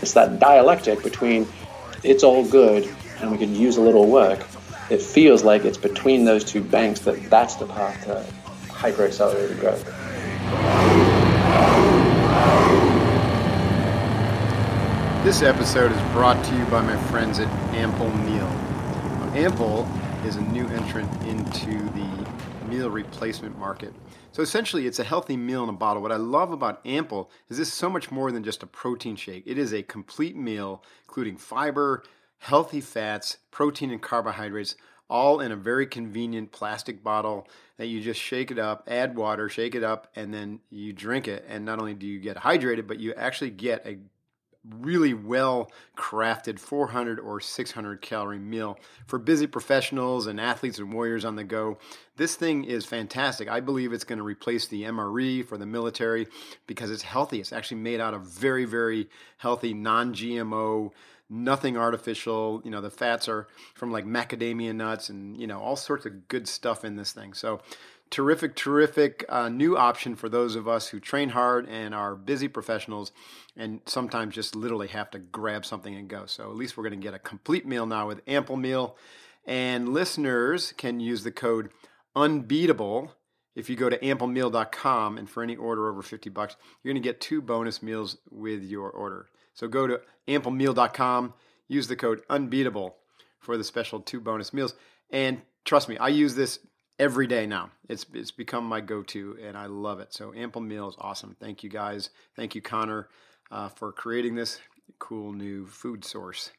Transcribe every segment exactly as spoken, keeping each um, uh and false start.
It's that dialectic between it's all good and we can use a little work. It feels like it's between those two banks that that's the path to hyper-accelerated growth. This episode is brought to you by my friends at Ample Meal. Ample is a new entrant into the meal replacement market. So essentially, it's a healthy meal in a bottle. What I love about Ample is this is so much more than just a protein shake. It is a complete meal, including fiber, healthy fats, protein, and carbohydrates, all in a very convenient plastic bottle that you just shake it up, add water, shake it up, and then you drink it. And not only do you get hydrated, but you actually get a really well-crafted four hundred or six hundred calorie meal for busy professionals and athletes and warriors on the go. This thing is fantastic. I believe it's going to replace the M R E for the military because it's healthy. It's actually made out of very, very healthy, non-G M O, nothing artificial. You know, the fats are from like macadamia nuts and, you know, all sorts of good stuff in this thing. So terrific, terrific uh, new option for those of us who train hard and are busy professionals and sometimes just literally have to grab something and go. So at least we're going to get a complete meal now with Ample Meal. And listeners can use the code UNBEATABLE if you go to ample meal dot com, and for any order over fifty bucks, you're going to get two bonus meals with your order. So go to ample meal dot com, use the code UNBEATABLE for the special two bonus meals. And trust me, I use this every day now. It's it's become my go-to, and I love it. So Ample Meal is awesome. Thank you, guys. Thank you, Connor, uh, for creating this cool new food source.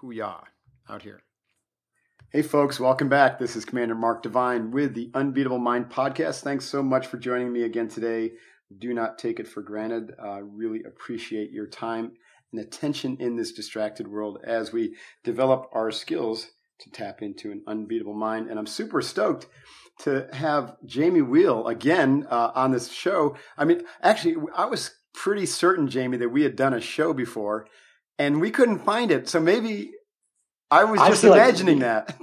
Hoo-yah, out here. Hey, folks. Welcome back. This is Commander Mark Divine with the Unbeatable Mind podcast. Thanks so much for joining me again today. Do not take it for granted. I uh, really appreciate your time and attention in this distracted world as we develop our skills to tap into an unbeatable mind. And I'm super stoked to have Jamie Wheal again uh, on this show. I mean, actually, I was pretty certain, Jamie, that we had done a show before, and we couldn't find it. So maybe I was just I imagining like, that.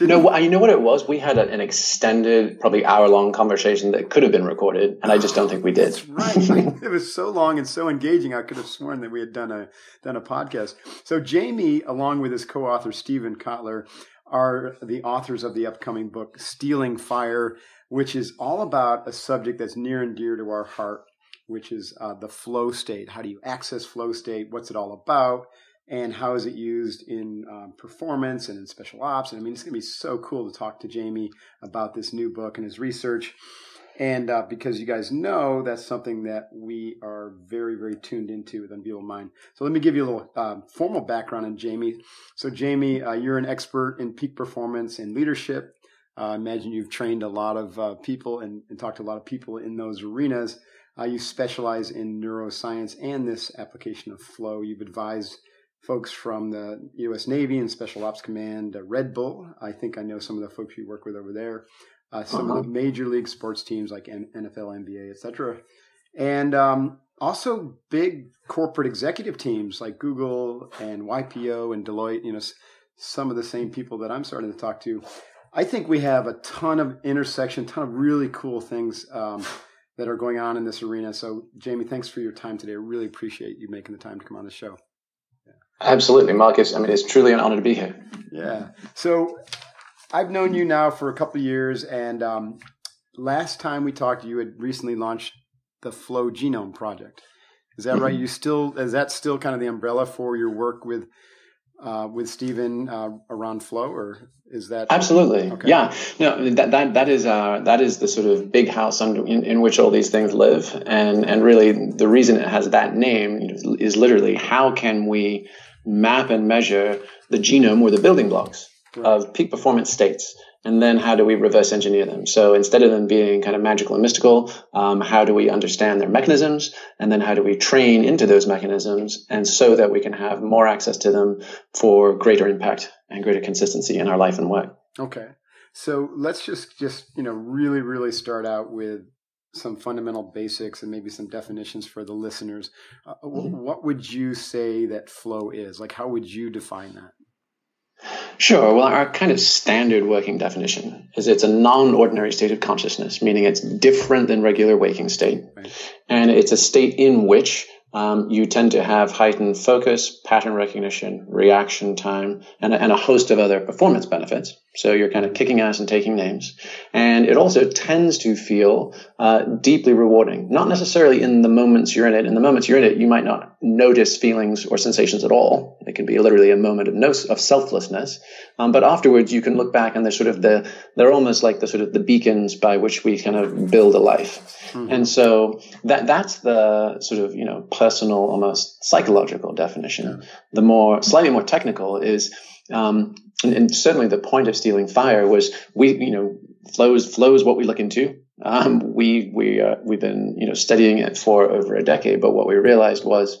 No, you know what it was? We had an extended, probably hour-long conversation that could have been recorded, and I just don't think we did. That's right. It was so long and so engaging, I could have sworn that we had done a done a podcast. So Jamie, along with his co-author, Stephen Kotler, are the authors of the upcoming book, Stealing Fire, which is all about a subject that's near and dear to our heart, which is uh, the flow state. How do you access flow state? What's it all about? And how is it used in um, performance and in special ops? And I mean, it's going to be so cool to talk to Jamie about this new book and his research. And uh, because you guys know, that's something that we are very, very tuned into with Unbeatable Mind. So let me give you a little uh, formal background on Jamie. So Jamie, uh, you're an expert in peak performance and leadership. Uh, I imagine you've trained a lot of uh, people and, and talked to a lot of people in those arenas. Uh, you specialize in neuroscience and this application of flow. You've advised folks from the U S Navy and Special Ops Command, uh, Red Bull. I think I know some of the folks you work with over there. Uh, some uh-huh. of the major league sports teams like N F L, N B A, et cetera. And um, also big corporate executive teams like Google and Y P O and Deloitte, you know, some of the same people that I'm starting to talk to. I think we have a ton of intersection, ton of really cool things um, that are going on in this arena. So Jamie, thanks for your time today. I really appreciate you making the time to come on the show. Absolutely, Mark. It's, I mean, it's truly an honor to be here. Yeah. So I've known you now for a couple of years, and um, last time we talked, you had recently launched the Flow Genome Project. Is that mm-hmm. right? You still is that still kind of the umbrella for your work with uh, with Stephen uh, around flow, or is that absolutely? Okay. Yeah. No, that that that is our that is the sort of big house under in, in which all these things live, and and really the reason it has that name is literally how can we map and measure the genome or the building blocks right. of peak performance states. And then how do we reverse engineer them? So instead of them being kind of magical and mystical, um, how do we understand their mechanisms? And then how do we train into those mechanisms? And so that we can have more access to them for greater impact and greater consistency in our life and work. Okay. So let's just, just, you know, really, really start out with some fundamental basics and maybe some definitions for the listeners. Uh, mm-hmm. What would you say that flow is? Like, how would you define that? Sure. Well, our kind of standard working definition is it's a non-ordinary state of consciousness, meaning it's different than regular waking state. Right. And it's a state in which um, you tend to have heightened focus, pattern recognition, reaction time, and, and a host of other performance benefits. So you're kind of kicking ass and taking names. And it also tends to feel uh, deeply rewarding, not necessarily in the moments you're in it. In the moments you're in it, you might not notice feelings or sensations at all. It can be literally a moment of no, of selflessness. Um, but afterwards, you can look back and they're sort of the, they're almost like the sort of the beacons by which we kind of build a life. Mm-hmm. And so that that's the sort of, you know, personal, almost psychological definition. Yeah. The more, slightly more technical is, um, And, and certainly the point of Stealing Fire was we, you know, flow is, flow is what we look into. Um, we, we, uh, we've been, you know, studying it for over a decade, but what we realized was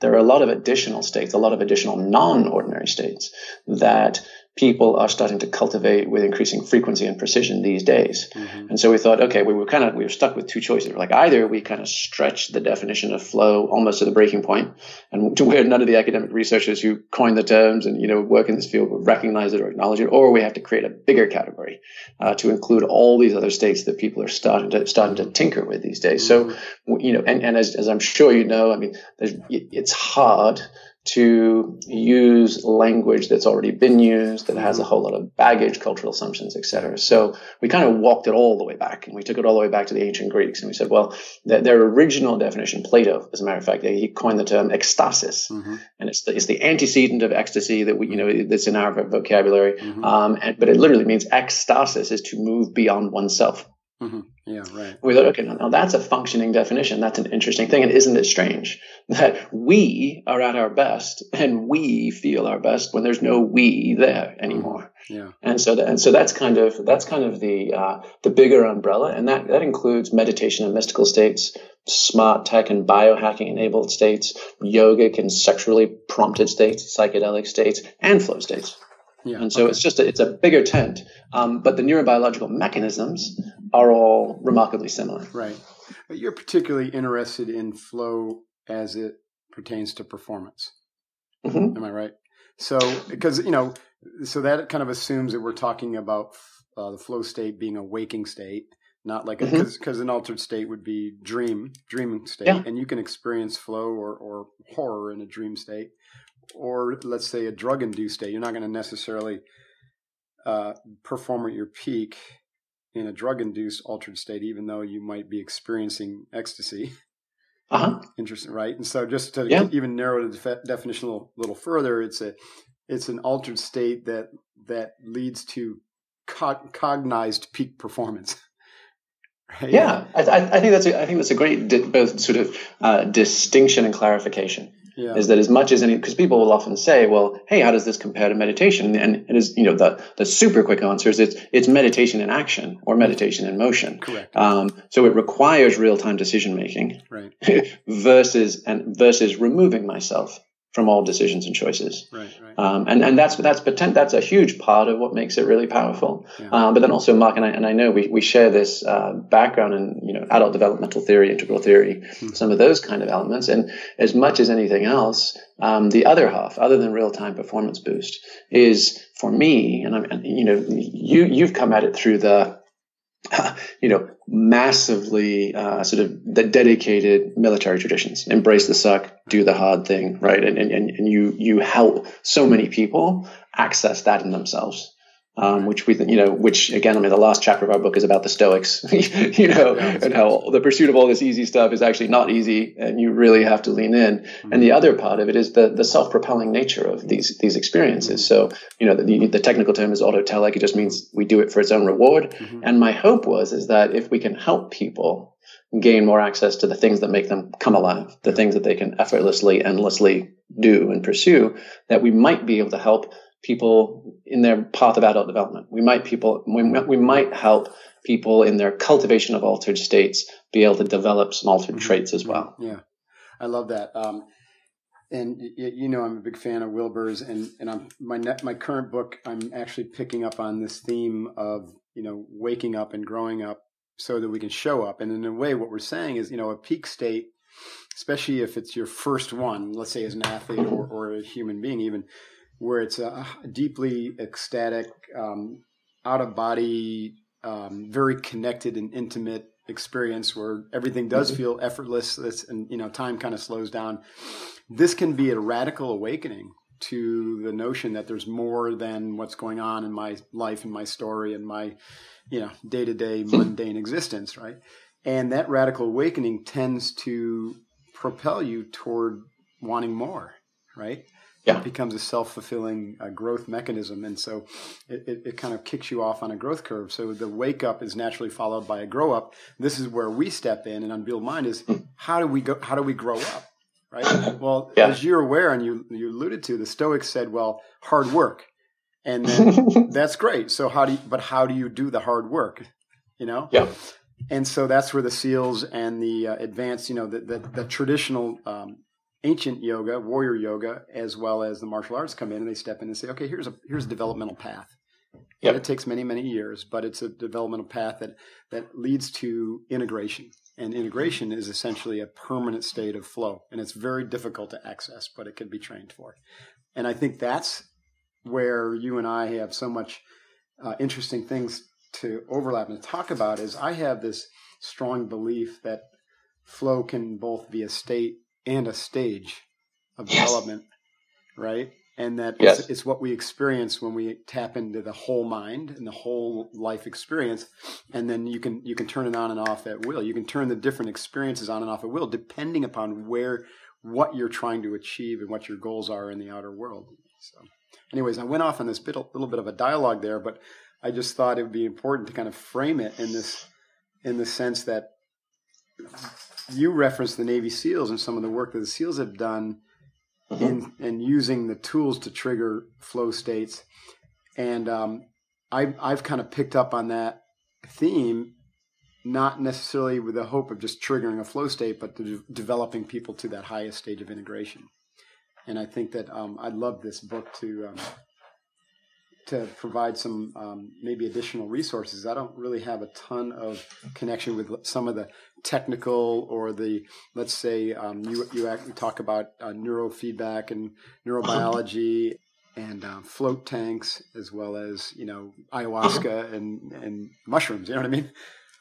there are a lot of additional states, a lot of additional non-ordinary states that people are starting to cultivate with increasing frequency and precision these days. Mm-hmm. And so we thought, okay, we were kind of, we were stuck with two choices. We're like, either we kind of stretch the definition of flow almost to the breaking point, and to where none of the academic researchers who coined the terms and, you know, work in this field would recognize it or acknowledge it, or we have to create a bigger category uh, to include all these other states that people are starting to, starting to tinker with these days. Mm-hmm. So, you know, and, and as, as I'm sure you know, I mean, it's hard to use language that's already been used, that has a whole lot of baggage, cultural assumptions, et cetera. So we kind of walked it all the way back, and we took it all the way back to the ancient Greeks. And we said, well, th- their original definition, Plato, as a matter of fact, he coined the term ecstasis. Mm-hmm. And it's the, it's the antecedent of ecstasy that we, you know, that's in our vocabulary. Mm-hmm. Um, and, but it literally means ecstasis is to move beyond oneself. Mm-hmm. Yeah, right. We thought, okay, now, now that's a functioning definition. That's an interesting thing. And isn't it strange that we are at our best and we feel our best when there's no we there anymore? Yeah. And so that, and so that's kind of that's kind of the uh, the bigger umbrella, and that that includes meditation and mystical states, smart tech and biohacking enabled states, yogic and sexually prompted states, psychedelic states, and flow states. Yeah, and so okay. it's just a, it's a bigger tent, um, but the neurobiological mechanisms are all remarkably similar. Right. You're particularly interested in flow as it pertains to performance. Mm-hmm. Am I right? So because you know, so that kind of assumes that we're talking about uh, the flow state being a waking state, not like because mm-hmm. an altered state would be dream dreaming state, yeah. and you can experience flow or or horror in a dream state. Or let's say a drug-induced state. You're not going to necessarily uh, perform at your peak in a drug-induced altered state, even though you might be experiencing ecstasy. Uh-huh. Interesting, right? And so just to yeah. even narrow the def- definition a little, little further, it's a it's an altered state that that leads to co- cognized peak performance. Right? Yeah, I, I think that's a, I think that's a great di- both sort of uh, distinction and clarification. Yeah. Is that as much as any, because people will often say, well, hey, how does this compare to meditation? And it is, you know, the, the super quick answer is it's, it's meditation in action or meditation in motion. Correct. Um, so it requires real time decision making, right. versus and versus removing myself from all decisions and choices. Right, right. Um, and, and that's, that's pretend, that's a huge part of what makes it really powerful. Yeah. Um, but then also Mark and I, and I know we, we share this, uh, background in, you know, adult developmental theory, integral theory, mm-hmm. some of those kind of elements. And as much as anything else, um, the other half, other than real time performance boost is for me, and I'm, and, you know, you, you've come at it through the, you know, massively uh, sort of the dedicated military traditions, embrace the suck, do the hard thing, right? And and, and you you help so many people access that in themselves, um, which we think, you know, which again, I mean, the last chapter of our book is about the Stoics, you know, yeah, and how the pursuit of all this easy stuff is actually not easy, and you really have to lean in. Mm-hmm. And the other part of it is the the self-propelling nature of these these experiences. Mm-hmm. So, you know, the, the technical term is autotelic. It just means we do it for its own reward. Mm-hmm. And my hope was is that if we can help people gain more access to the things that make them come alive, the things that they can effortlessly, endlessly do and pursue, that we might be able to help people in their path of adult development. We might people we, we might help people in their cultivation of altered states be able to develop some altered mm-hmm. traits as well. Yeah, I love that. Um, and you, you know, I'm a big fan of Wilbur's, and and I'm my net, my current book. I'm actually picking up on this theme of you know waking up and growing up so that we can show up. And in a way, what we're saying is you know a peak state, especially if it's your first one, let's say as an athlete or, or a human being even, where it's a deeply ecstatic, um, out-of-body, um, very connected and intimate experience where everything does mm-hmm. feel effortless and, you know, time kind of slows down. This can be a radical awakening to the notion that there's more than what's going on in my life and my story and my, you know, day-to-day mundane existence, right? And that radical awakening tends to propel you toward wanting more, right? Yeah. It becomes a self-fulfilling uh, growth mechanism. And so it, it, it kind of kicks you off on a growth curve. So the wake up is naturally followed by a grow up. This is where we step in and Unbeatable Mind is how do we go, how do we grow up? Right. Well, yeah. as you're aware and you, you alluded to, the Stoics said, well, hard work. And then that's great. So how do you, but how do you do the hard work? You know? Yeah. And so that's where the SEALs and the uh, advanced, you know, the, the, the traditional um, ancient yoga, warrior yoga, as well as the martial arts come in and they step in and say, okay, here's a here's a developmental path. Yep. And it takes many, many years, but it's a developmental path that, that leads to integration. And integration is essentially a permanent state of flow. And it's very difficult to access, but it can be trained for. And I think that's where you and I have so much uh, interesting things to overlap and talk about is I have this strong belief that flow can both be a state and a stage of yes. development, right? And that yes. it's, it's what we experience when we tap into the whole mind and the whole life experience. And then you can you can turn it on and off at will. You can turn the different experiences on and off at will, depending upon where what you're trying to achieve and what your goals are in the outer world. So anyways, I went off on this bit, little bit of a dialogue there, but I just thought it would be important to kind of frame it in this, in the sense that you referenced the Navy SEALs and some of the work that the SEALs have done in, in using the tools to trigger flow states. And um, I, I've kind of picked up on that theme, not necessarily with the hope of just triggering a flow state, but de- developing people to that highest stage of integration. And I think that um, I'd love this book to... Um, to provide some um, maybe additional resources. I don't really have a ton of connection with some of the technical or the, let's say, um, you, you actually talk about uh, neurofeedback and neurobiology and uh, float tanks, as well as, you know, ayahuasca and, and mushrooms, you know what I mean?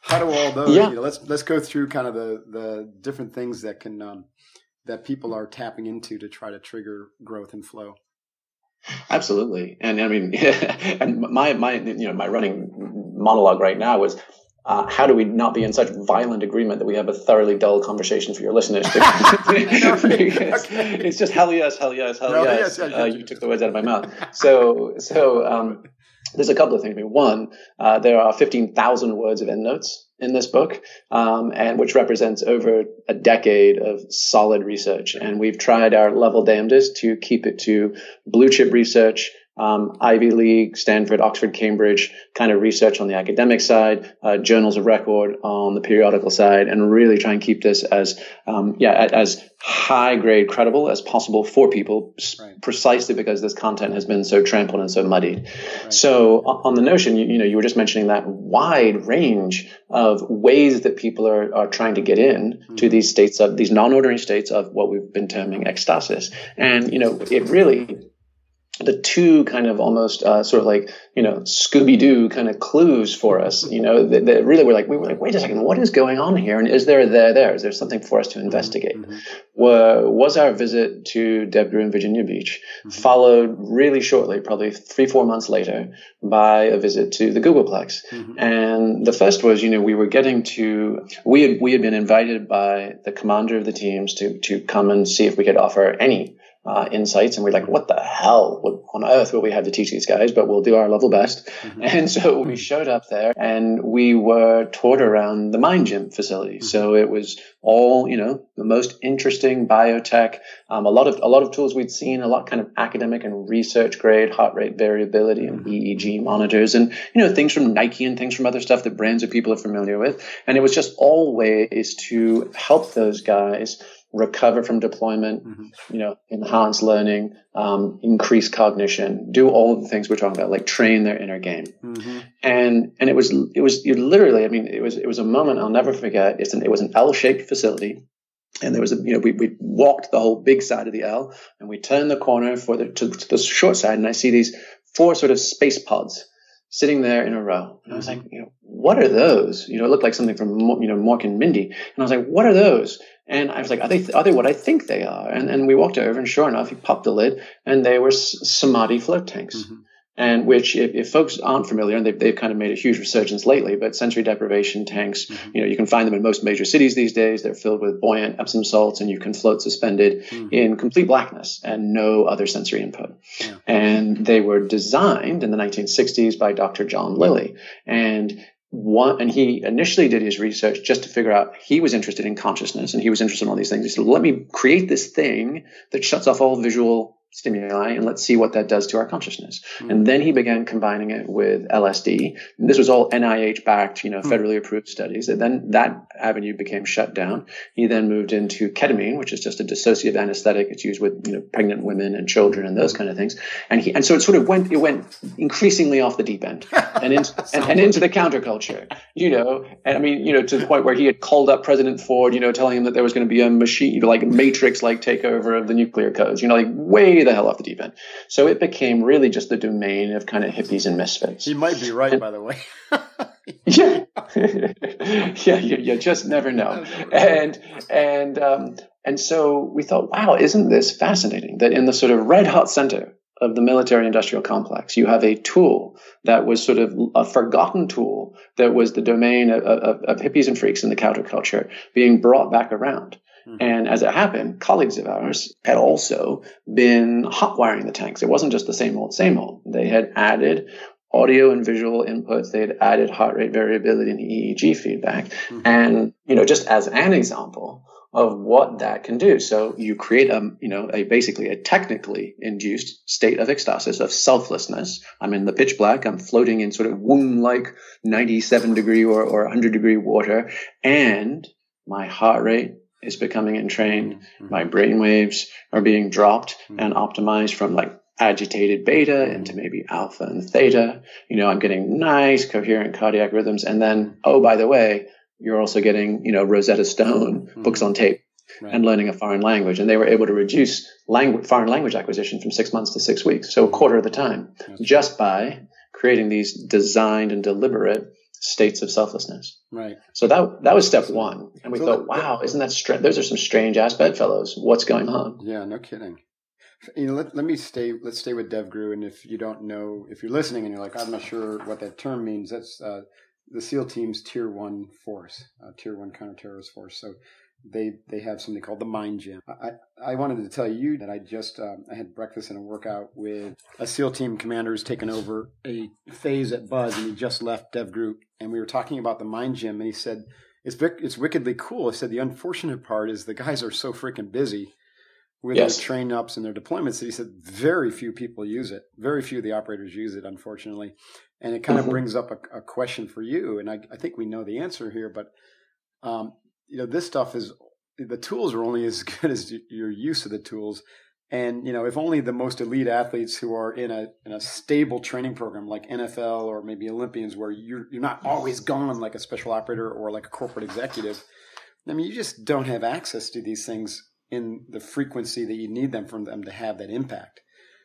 How do all those, yeah. you know, let's let's go through kind of the, the different things that can, um, that people are tapping into to try to trigger growth and flow. Absolutely. And I mean, and my, my, you know, my running monologue right now was, uh, how do we not be in such violent agreement that we have a thoroughly dull conversation for your listeners? It's just hell yes, hell yes, hell no, yes. yes uh, you took the words out of my mouth. So, so, um, there's a couple of things. I mean, one, uh, there are fifteen thousand words of endnotes in this book, um, and which represents over a decade of solid research. And we've tried our level damnedest to keep it to blue chip research, um, Ivy League, Stanford, Oxford, Cambridge kind of research on the academic side, uh, journals of record on the periodical side, and really try and keep this as, um, yeah, as high grade credible as possible for people, right. precisely because this content has been so trampled and so muddied. Right. So on the notion, you, you know, you were just mentioning that wide range of ways that people are, are trying to get in mm-hmm. to these states of these non-ordinary states of what we've been terming ecstasis. And, you know, it really, the two kind of almost uh, sort of like, you know, Scooby-Doo kind of clues for us, you know, that, that really were like, we were like, wait a second, what is going on here? And is there a there there? Is there something for us to investigate? Mm-hmm. Were, was our visit to DevGru in Virginia Beach mm-hmm. followed really shortly, probably three, four months later, by a visit to the Googleplex. Mm-hmm. And the first was, you know, we were getting to, we had, we had been invited by the commander of the teams to, to come and see if we could offer any uh, insights, and we're like, what the hell? What on earth will we have to teach these guys? But we'll do our level best. Mm-hmm. And so we showed up there, and we were toured around the Mind Gym facility. Mm-hmm. So it was all, you know, the most interesting biotech, um, a lot of a lot of tools we'd seen, a lot kind of academic and research grade heart rate variability and E E G monitors, and you know, things from Nike and things from other stuff that brands that people are familiar with. And it was just all ways to help those guys recover from deployment, mm-hmm. you know, enhance learning, um, increase cognition, do all of the things we're talking about, like train their inner game. Mm-hmm. And, and it was, it was you literally, I mean, it was, it was a moment I'll never forget. It's an, it was an L-shaped facility. And there was a, you know, we, we walked the whole big side of the L, and we turned the corner for the, to, to the short side. And I see these four sort of space pods sitting there in a row. And I was like, you know, what are those? You know, it looked like something from, you know, Mork and Mindy. And I was like, what are those? And I was like, are they, are they what I think they are? And and we walked over, and sure enough, he popped the lid, and they were Samadhi float tanks. Mm-hmm. And which, if, if folks aren't familiar, and they've, they've kind of made a huge resurgence lately, but sensory deprivation tanks, mm-hmm. you know, you can find them in most major cities these days. They're filled with buoyant Epsom salts, and you can float suspended mm-hmm. in complete blackness and no other sensory input. Yeah. And they were designed in the nineteen sixties by Doctor John Lilly. And One, and he initially did his research just to figure out, he was interested in consciousness, and he was interested in all these things. He said, let me create this thing that shuts off all visual stimuli, and let's see what that does to our consciousness. Mm-hmm. And then he began combining it with L S D. And this was all N I H-backed, you know, mm-hmm. federally approved studies. And then that avenue became shut down. He then moved into ketamine, which is just a dissociative anesthetic. It's used with, you know, pregnant women and children and those kind of things. And he, and so it sort of went, it went increasingly off the deep end and into, and, and into the counterculture, you know. And I mean, you know, to the point where he had called up President Ford, you know, telling him that there was going to be a machine, you know, like Matrix-like takeover of the nuclear codes, you know, like way the hell off the deep end. So it became really just the domain of kind of hippies and misfits. You might be right, and, by the way. yeah. yeah, you, you just never know. And and um, and so we thought, wow, isn't this fascinating that in the sort of red hot center of the military industrial complex, you have a tool that was sort of a forgotten tool that was the domain of, of, of hippies and freaks in the counterculture being brought back around. And as it happened, colleagues of ours had also been hotwiring the tanks. It wasn't just the same old, same old. They had added audio and visual inputs. They had added heart rate variability and E E G feedback. Mm-hmm. And, you know, just as an example of what that can do. So you create a, you know, a basically a technically induced state of ecstasis, of selflessness. I'm in the pitch black. I'm floating in sort of womb-like ninety-seven degree or, or one hundred degree water. And my heart rate is becoming entrained, mm-hmm. my brain waves are being dropped mm-hmm. and optimized from like agitated beta into maybe alpha and theta. You know, I'm getting nice coherent cardiac rhythms. And then, oh, by the way, you're also getting, you know, Rosetta Stone mm-hmm. books on tape right. and learning a foreign language. And they were able to reduce language, foreign language acquisition from six months to six weeks. So a quarter of the time, That's just by creating these designed and deliberate states of selflessness. Right. So that that was step one, and we so thought, wow, isn't that strange? Those are some strange ass bedfellows. What's going on? Yeah, no kidding. You know, let, let me stay. Let's stay with DevGru, and if you don't know, if you're listening and you're like, I'm not sure what that term means, that's uh, the SEAL team's Tier One force, uh, Tier One counterterrorist force. So they they have something called the Mind Gym. I, I wanted to tell you that I just um, I had breakfast and a workout with a SEAL team commander who's taken over a phase at Buzz, and he just left DevGru, and we were talking about the Mind Gym, and he said it's it's wickedly cool. He said the unfortunate part is the guys are so freaking busy with yes. their train ups and their deployments that he said very few people use it, very few of the operators use it, unfortunately, and it kind mm-hmm. of brings up a, a question for you, and I, I think we know the answer here, but. Um, You know, this stuff is, the tools are only as good as your use of the tools. And, you know, if only the most elite athletes who are in a in a stable training program like N F L or maybe Olympians, where you're, you're not always gone like a special operator or like a corporate executive. I mean, you just don't have access to these things in the frequency that you need them from them to have that impact.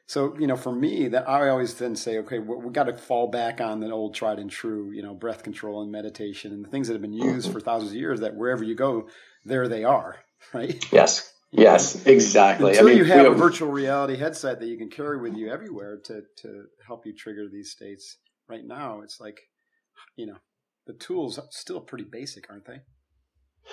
So, you know, for me, that I always then say, okay, we've got to fall back on the old tried and true, you know, breath control and meditation and the things that have been used for thousands of years, that wherever you go, there they are, right? Yes, yes, exactly. Until I mean, you have a virtual reality headset that you can carry with you everywhere to, to help you trigger these states. Right now, it's like, you know, the tools are still pretty basic, aren't they?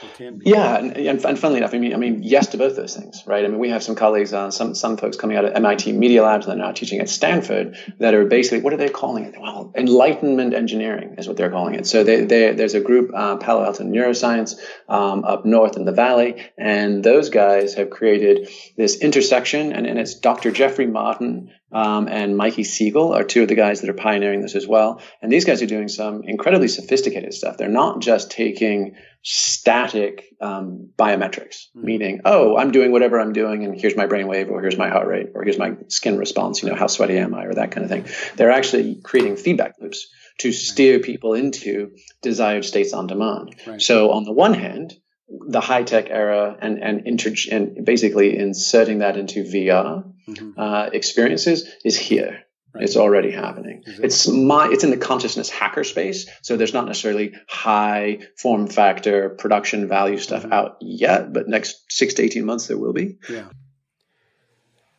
It can be. Yeah, and, and funnily enough, I mean, I mean, yes to both those things, right? I mean, we have some colleagues, uh, some some folks coming out of M I T Media Labs that are now teaching at Stanford that are basically, what are they calling it? Well, enlightenment engineering is what they're calling it. So they, they, there's a group, uh, Palo Alto Neuroscience, um, up north in the valley, and those guys have created this intersection, and, and it's Doctor Jeffrey Martin um, and Mikey Siegel are two of the guys that are pioneering this as well. And these guys are doing some incredibly sophisticated stuff. They're not just taking static um, biometrics, meaning, oh, I'm doing whatever I'm doing, and here's my brainwave, or here's my heart rate, or here's my skin response, you know, how sweaty am I, or that kind of thing. They're actually creating feedback loops to steer people into desired states on demand. Right. So on the one hand, the high-tech era and and, inter and basically inserting that into V R mm-hmm. uh, experiences is here. Right. It's already happening. Mm-hmm. It's my it's in the consciousness hacker space, so there's not necessarily high form factor production value stuff mm-hmm. out yet, but next six to eighteen months there will be. Yeah.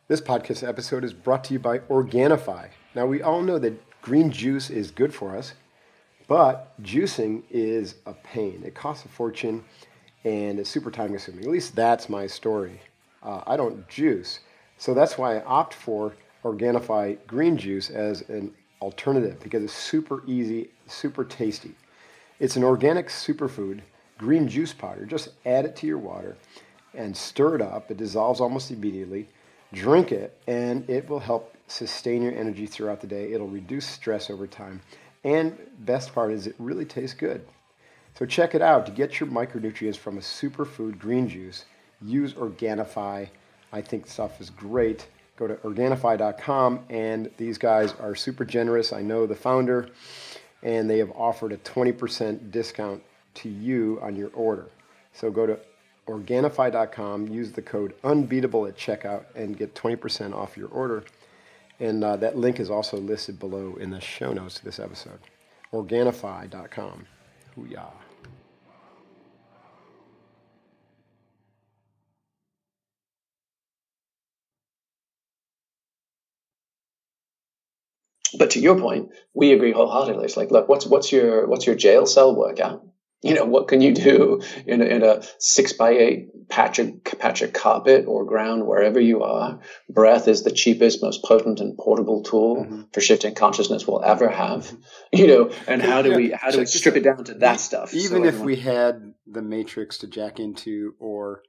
This podcast episode is brought to you by Organifi. Now, we all know that green juice is good for us, but juicing is a pain. It costs a fortune, and it's super time consuming. At least that's my story. Uh, I don't juice, so that's why I opt for Organifi green juice as an alternative, because it's super easy, super tasty. It's an organic superfood green juice powder. Just add it to your water and stir it up. It dissolves almost immediately. Drink it, and it will help sustain your energy throughout the day. It'll reduce stress over time. And best part is it really tastes good. So check it out. To get your micronutrients from a superfood green juice, use Organifi. I think the stuff is great. Go to Organifi dot com, and these guys are super generous. I know the founder, and they have offered a twenty percent discount to you on your order. So go to Organifi dot com, use the code UNBEATABLE at checkout, and get twenty percent off your order. And uh, that link is also listed below in the show notes to this episode. Organifi dot com. Hoo-yah. But to your point, we agree wholeheartedly. It's like, look, what's what's your what's your jail cell workout? You know, what can you do in a, in a six by eight patch of, patch of carpet or ground wherever you are? Breath is the cheapest, most potent, and portable tool mm-hmm. for shifting consciousness we'll ever have. You know, and how do we how do we strip it down to that stuff? Even so if everyone... we had the Matrix to jack into, or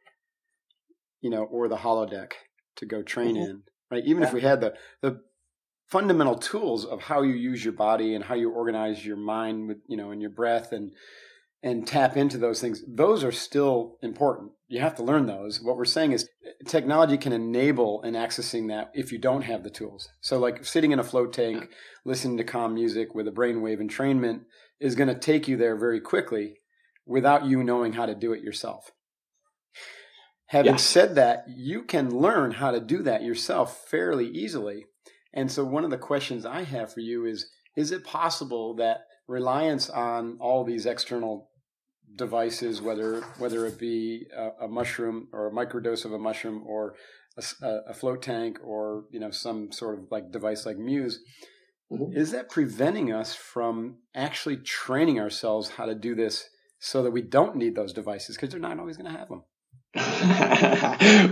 you know, or the holodeck to go train mm-hmm. in, right? Even yeah. if we had the the fundamental tools of how you use your body and how you organize your mind with, you know, and your breath and and tap into those things. Those are still important. You have to learn those. What we're saying is technology can enable and accessing that if you don't have the tools. So like sitting in a float tank, listening to calm music with a brainwave entrainment is going to take you there very quickly without you knowing how to do it yourself. Having yeah. said that, you can learn how to do that yourself fairly easily. And so one of the questions I have for you is, is it possible that reliance on all these external devices, whether whether it be a, a mushroom or a microdose of a mushroom or a, a float tank or, you know, some sort of like device like Muse, mm-hmm. is that preventing us from actually training ourselves how to do this so that we don't need those devices? Because they're not always going to have them.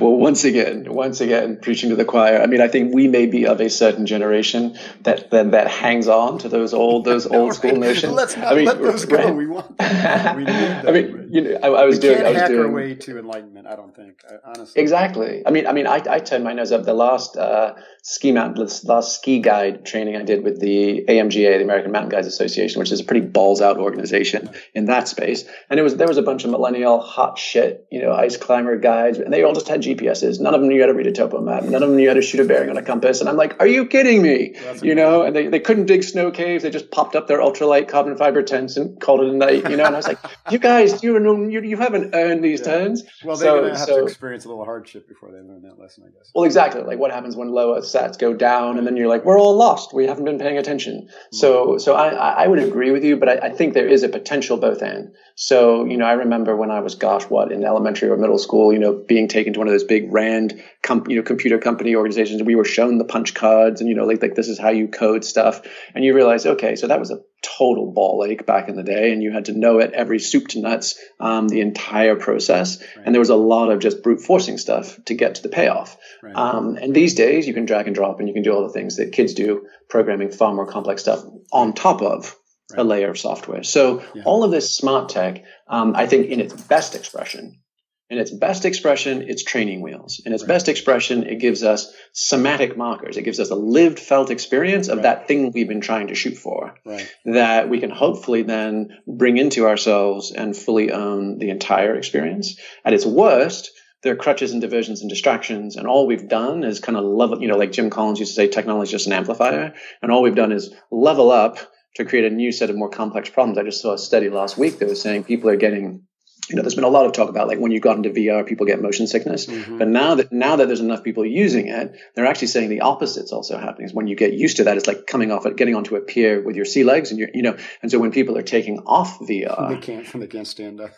Well, once again, once again, preaching to the choir. I mean, I think we may be of a certain generation that that, that hangs on to those old those no, old school right. notions. Let's not I mean, let those right. go. We want that. We need that. I mean, you know, I, I was we doing. Can't I was hack doing, our way to enlightenment. I don't think, I, honestly. Exactly. I mean, I mean, I, I turned my nose up. The last uh, ski mountain, the last ski guide training I did with the A M G A, the American Mountain Guides Association, which is a pretty balls out organization in that space. And it was there was a bunch of millennial hot shit, you know, ice climber guides, and they all just had G P S's. None of them knew how to read a topo map. None of them knew how to shoot a bearing on a compass. And I'm like, are you kidding me? That's you amazing. Know, and they, they couldn't dig snow caves. They just popped up their ultralight carbon fiber tents and called it a night, you know? And I was like, you guys, you you, you haven't earned these yeah. turns. Well, they're so, going to have so, to experience a little hardship before they learn that lesson, I guess. Well, exactly. Like what happens when lower sats go down and then you're like, we're all lost. We haven't been paying attention. Mm-hmm. So so I, I would agree with you, but I, I think there is a potential both and. So, you know, I remember when I was, gosh, what, in elementary or middle middle school, you know, being taken to one of those big RAND, com- you know, computer company organizations. We were shown the punch cards and, you know, like, like this is how you code stuff. And you realize, okay, so that was a total ball ache back in the day. And you had to know it, every soup to nuts, um, the entire process. Right. And there was a lot of just brute forcing stuff to get to the payoff. Right. Um, and these days you can drag and drop and you can do all the things that kids do, programming far more complex stuff on top of Right. a layer of software. So yeah. all of this smart tech, um, I think in its best expression, in its best expression, it's training wheels. In its right. best expression, it gives us somatic markers. It gives us a lived, felt experience of right. that thing we've been trying to shoot for right. that we can hopefully then bring into ourselves and fully own the entire experience. At its worst, there are crutches and diversions and distractions, and all we've done is kind of level, you know, like Jim Collins used to say, technology is just an amplifier, and all we've done is level up to create a new set of more complex problems. I just saw a study last week that was saying people are getting, you know, there's been a lot of talk about like when you got into V R, people get motion sickness. Mm-hmm. But now that now that there's enough people using it, they're actually saying the opposite's also happening. Is when you get used to that, it's like coming off it, getting onto a pier with your sea legs, and you're, you know, and so when people are taking off V R, they can't, they can't stand up.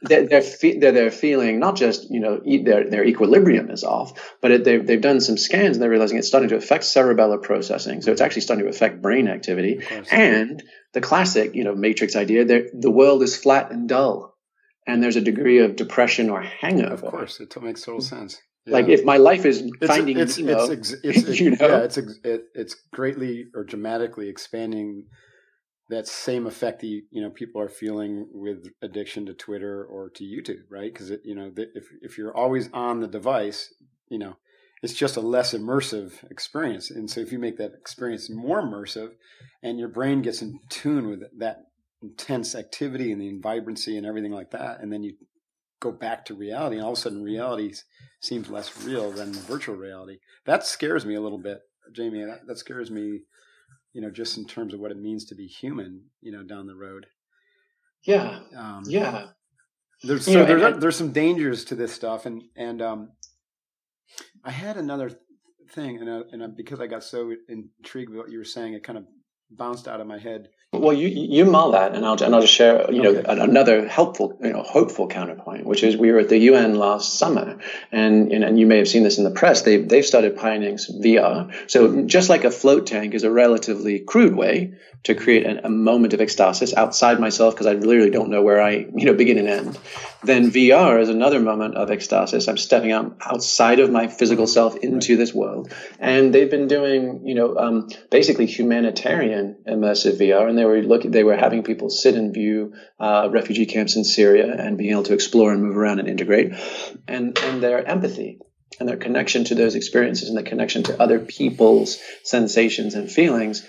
they're, they're, fe- they're they're feeling not just, you know, e- their their equilibrium is off, but it, they've they've done some scans and they're realizing it's starting to affect cerebellar processing. So it's actually starting to affect brain activity. And the classic, you know, matrix idea, the world is flat and dull. And there's a degree of depression or hangover. Of course, it makes total sense. Yeah. Like if my life is finding it's, it's, Nemo, it's, it's, it's, you know, yeah, it's it, it's greatly or dramatically expanding that same effect that you, you know, people are feeling with addiction to Twitter or to YouTube, right? Because you know, if if you're always on the device, you know, it's just a less immersive experience. And so if you make that experience more immersive, and your brain gets in tune with that intense activity and the vibrancy and everything like that, and then you go back to reality, and all of a sudden reality seems less real than the virtual reality. That scares me a little bit, Jamie. That, that scares me, you know, just in terms of what it means to be human, you know, down the road. Yeah, um, yeah. There's, so you know, there's, I, there's some dangers to this stuff, and and um, I had another thing, and I, and I, because I got so intrigued with what you were saying, it kind of bounced out of my head. Well, you you mull that, and I'll and I'll just share you know okay. another helpful you know hopeful counterpoint, which is we were at the U N last summer, and and, and you may have seen this in the press. They they've started pioneering V R. So just like a float tank is a relatively crude way to create an, a moment of ecstasis outside myself, because I literally don't know where I you know begin and end. Then V R is another moment of ecstasis. I'm stepping out outside of my physical self into right. this world, and they've been doing you know um, basically humanitarian immersive V R, and they were looking, they were having people sit and view uh, refugee camps in Syria and being able to explore and move around and integrate, and and their empathy and their connection to those experiences and the connection to other people's sensations and feelings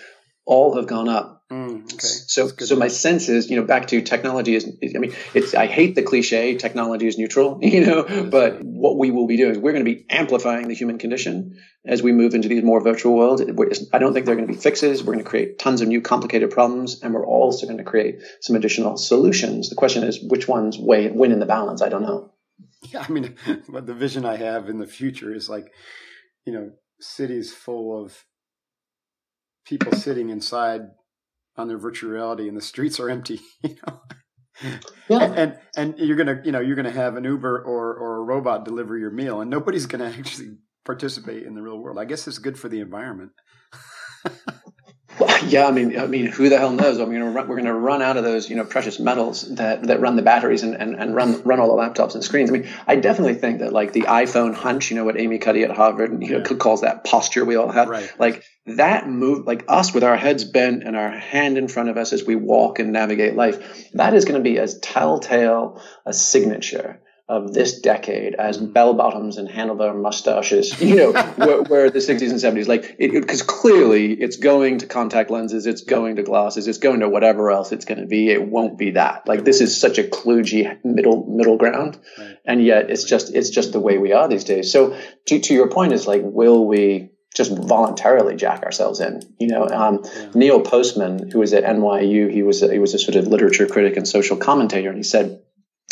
all have gone up. Mm, okay. So, so my sense is, you know, back to technology is, I mean, it's, I hate the cliche, technology is neutral, you know, but what we will be doing is we're going to be amplifying the human condition as we move into these more virtual worlds. I don't think they're going to be fixes. We're going to create tons of new complicated problems, and we're also going to create some additional solutions. The question is which ones weigh, win in the balance? I don't know. Yeah. I mean, but the vision I have in the future is like, you know, cities full of people sitting inside on their virtual reality, and the streets are empty, you know. Yeah. And, and and you're gonna, you know, you're gonna have an Uber or or a robot deliver your meal, and nobody's gonna actually participate in the real world. I guess it's good for the environment. Well, yeah, I mean, I mean, who the hell knows? I mean, we're gonna, we're gonna run out of those, you know, precious metals that, that run the batteries and, and, and run run all the laptops and screens. I mean, I definitely think that like the iPhone hunch, you know, what Amy Cuddy at Harvard, you yeah. know, calls that posture we all have, right. like. That move, like us with our heads bent and our hand in front of us as we walk and navigate life, that is going to be as telltale a signature of this decade as bell bottoms and handlebar mustaches, you know, were, were the sixties and seventies. Like, because clearly it's going to contact lenses, it's going to glasses, it's going to whatever else it's going to be. It won't be that. Like, this is such a kludgy middle middle ground, right. and yet it's just it's just the way we are these days. So, to to your point, is like, will we just voluntarily jack ourselves in, you know, um, yeah. Neil Postman, who was at N Y U, he was, a, he was a sort of literature critic and social commentator. And he said,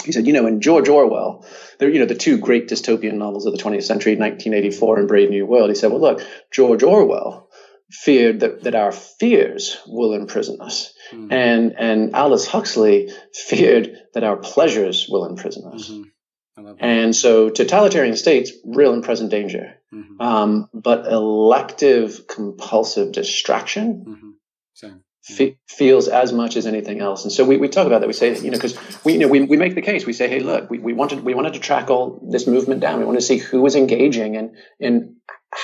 he said, you know, in George Orwell, there, you know, the two great dystopian novels of the twentieth century, nineteen eighty-four and Brave New World. He said, well, look, George Orwell feared that, that our fears will imprison us. Mm-hmm. And, and Aldous Huxley feared that our pleasures will imprison us. Mm-hmm. I love that. And so totalitarian states, real and present danger. Mm-hmm. Um, but elective compulsive distraction mm-hmm. Same. Yeah. Fe- feels as much as anything else. And so we, we talk about that. We say, you know, because we, you know, we, we make the case. We say, hey, look, we, we wanted we wanted to track all this movement down. We want to see who was engaging in in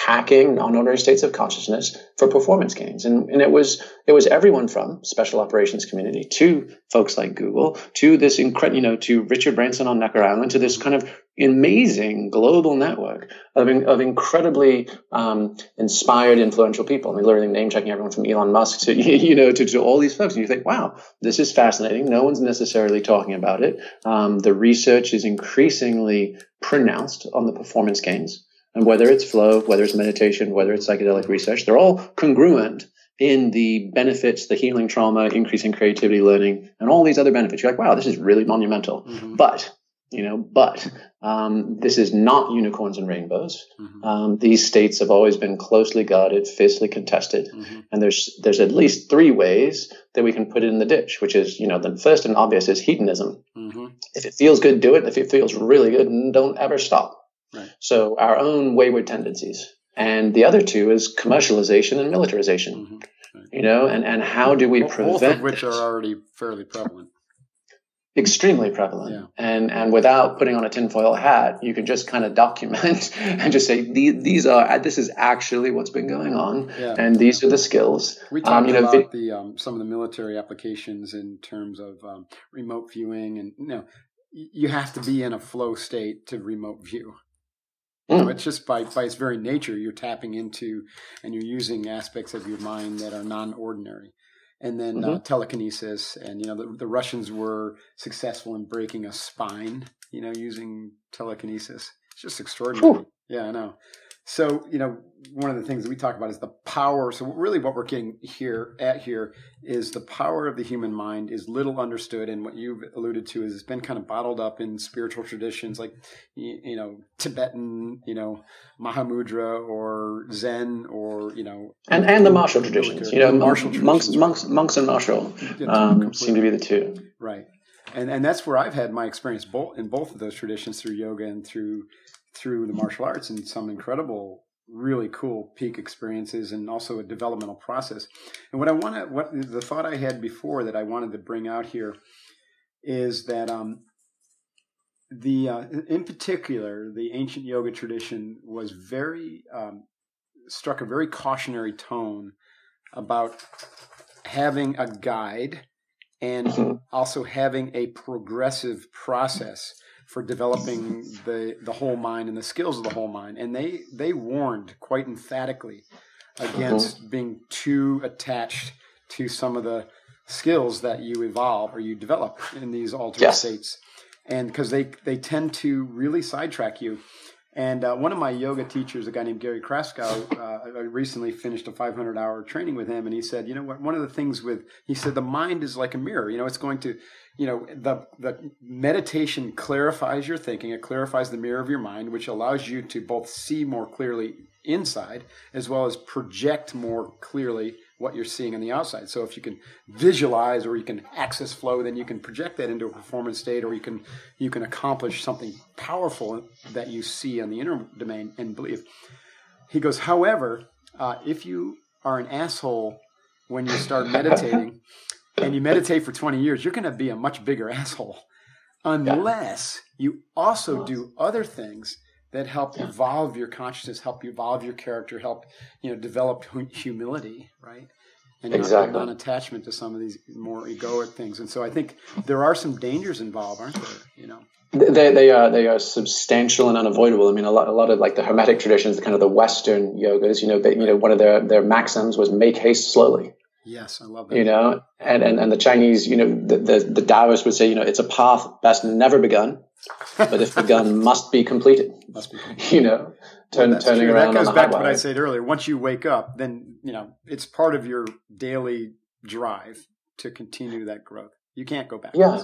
hacking non-ordinary states of consciousness for performance gains. And and it was it was everyone from special operations community to folks like Google to this incredible, you know, to Richard Branson on Necker Island, to this kind of amazing global network of, of incredibly um, inspired, influential people. I mean, literally name checking everyone from Elon Musk to, you know, to, to all these folks. And you think, wow, this is fascinating. No one's necessarily talking about it. Um, the research is increasingly pronounced on the performance gains. And whether it's flow, whether it's meditation, whether it's psychedelic research, they're all congruent in the benefits, the healing trauma, increasing creativity, learning, and all these other benefits. You're like, wow, this is really monumental. Mm-hmm. But You know, but um, this is not unicorns and rainbows. Mm-hmm. Um, these states have always been closely guarded, fiercely contested, mm-hmm. and there's there's at least three ways that we can put it in the ditch. Which is, you know, the first and obvious is hedonism. Mm-hmm. If it feels good, do it. If it feels really good, don't ever stop. Right. So our own wayward tendencies, and the other two is commercialization and militarization. Mm-hmm. Right. You know, and and how do we both, prevent? Both of which are already fairly prevalent. Extremely prevalent. Yeah. And and without putting on a tinfoil hat, you can just kind of document and just say, these, these are, this is actually what's been going on. Yeah. And these yeah. are the skills. We talked um, you know, about the, um, some of the military applications in terms of um, remote viewing. And, you know, you have to be in a flow state to remote view. Mm. You know, it's just by, by its very nature, you're tapping into and you're using aspects of your mind that are non-ordinary. And then mm-hmm. uh, telekinesis, and, you know, the, the Russians were successful in breaking a spine, you know, using telekinesis. It's just extraordinary. Ooh. Yeah, I know. So, you know, one of the things that we talk about is the power. So really what we're getting here at here is the power of the human mind is little understood. And what you've alluded to is it's been kind of bottled up in spiritual traditions like, you know, Tibetan, you know, Mahamudra or Zen or, you know. And and the martial traditions, you know, martial monks, monks, monks and martial um, seem to be the two. Right. And and that's where I've had my experience both in both of those traditions through yoga and through through the martial arts, and some incredible, really cool peak experiences, and also a developmental process. And what I want to, what the thought I had before that I wanted to bring out here is that um, the, uh, in particular, the ancient yoga tradition was very um, struck a very cautionary tone about having a guide and also having a progressive process for developing the, the whole mind and the skills of the whole mind. And they, they warned quite emphatically against uh-huh. being too attached to some of the skills that you evolve or you develop in these altered yes. states. And because they, they tend to really sidetrack you. And uh, one of my yoga teachers, a guy named Gary Kraskow, uh, I recently finished a five hundred hour training with him. And he said, you know what, one of the things with, he said, the mind is like a mirror, you know, it's going to, you know, the, the meditation clarifies your thinking. It clarifies the mirror of your mind, which allows you to both see more clearly inside as well as project more clearly what you're seeing on the outside. So if you can visualize or you can access flow, then you can project that into a performance state, or you can you can accomplish something powerful that you see on the inner domain and believe. He goes, however, uh, if you are an asshole when you start meditating, and you meditate for twenty years, you're going to be a much bigger asshole unless yeah. you also do other things that help yeah. evolve your consciousness, help you evolve your character, help, you know, develop humility, right? And exactly. non-attachment to some of these more egoic things. And so I think there are some dangers involved, aren't there? You know, they they are they are substantial and unavoidable. I mean, a lot a lot of like the Hermetic traditions, kind of the Western yogas, you know, they, you know, one of their their maxims was make haste slowly. Yes, I love that. You know, and, and, and the Chinese, you know, the, the, the Taoists would say, you know, it's a path best never begun, but if begun, must be completed. Must be completed. You know, turn, well, turning true. around. That goes on the back highway. To what I said earlier. Once you wake up, then, you know, it's part of your daily drive to continue that growth. You can't go back. Yeah.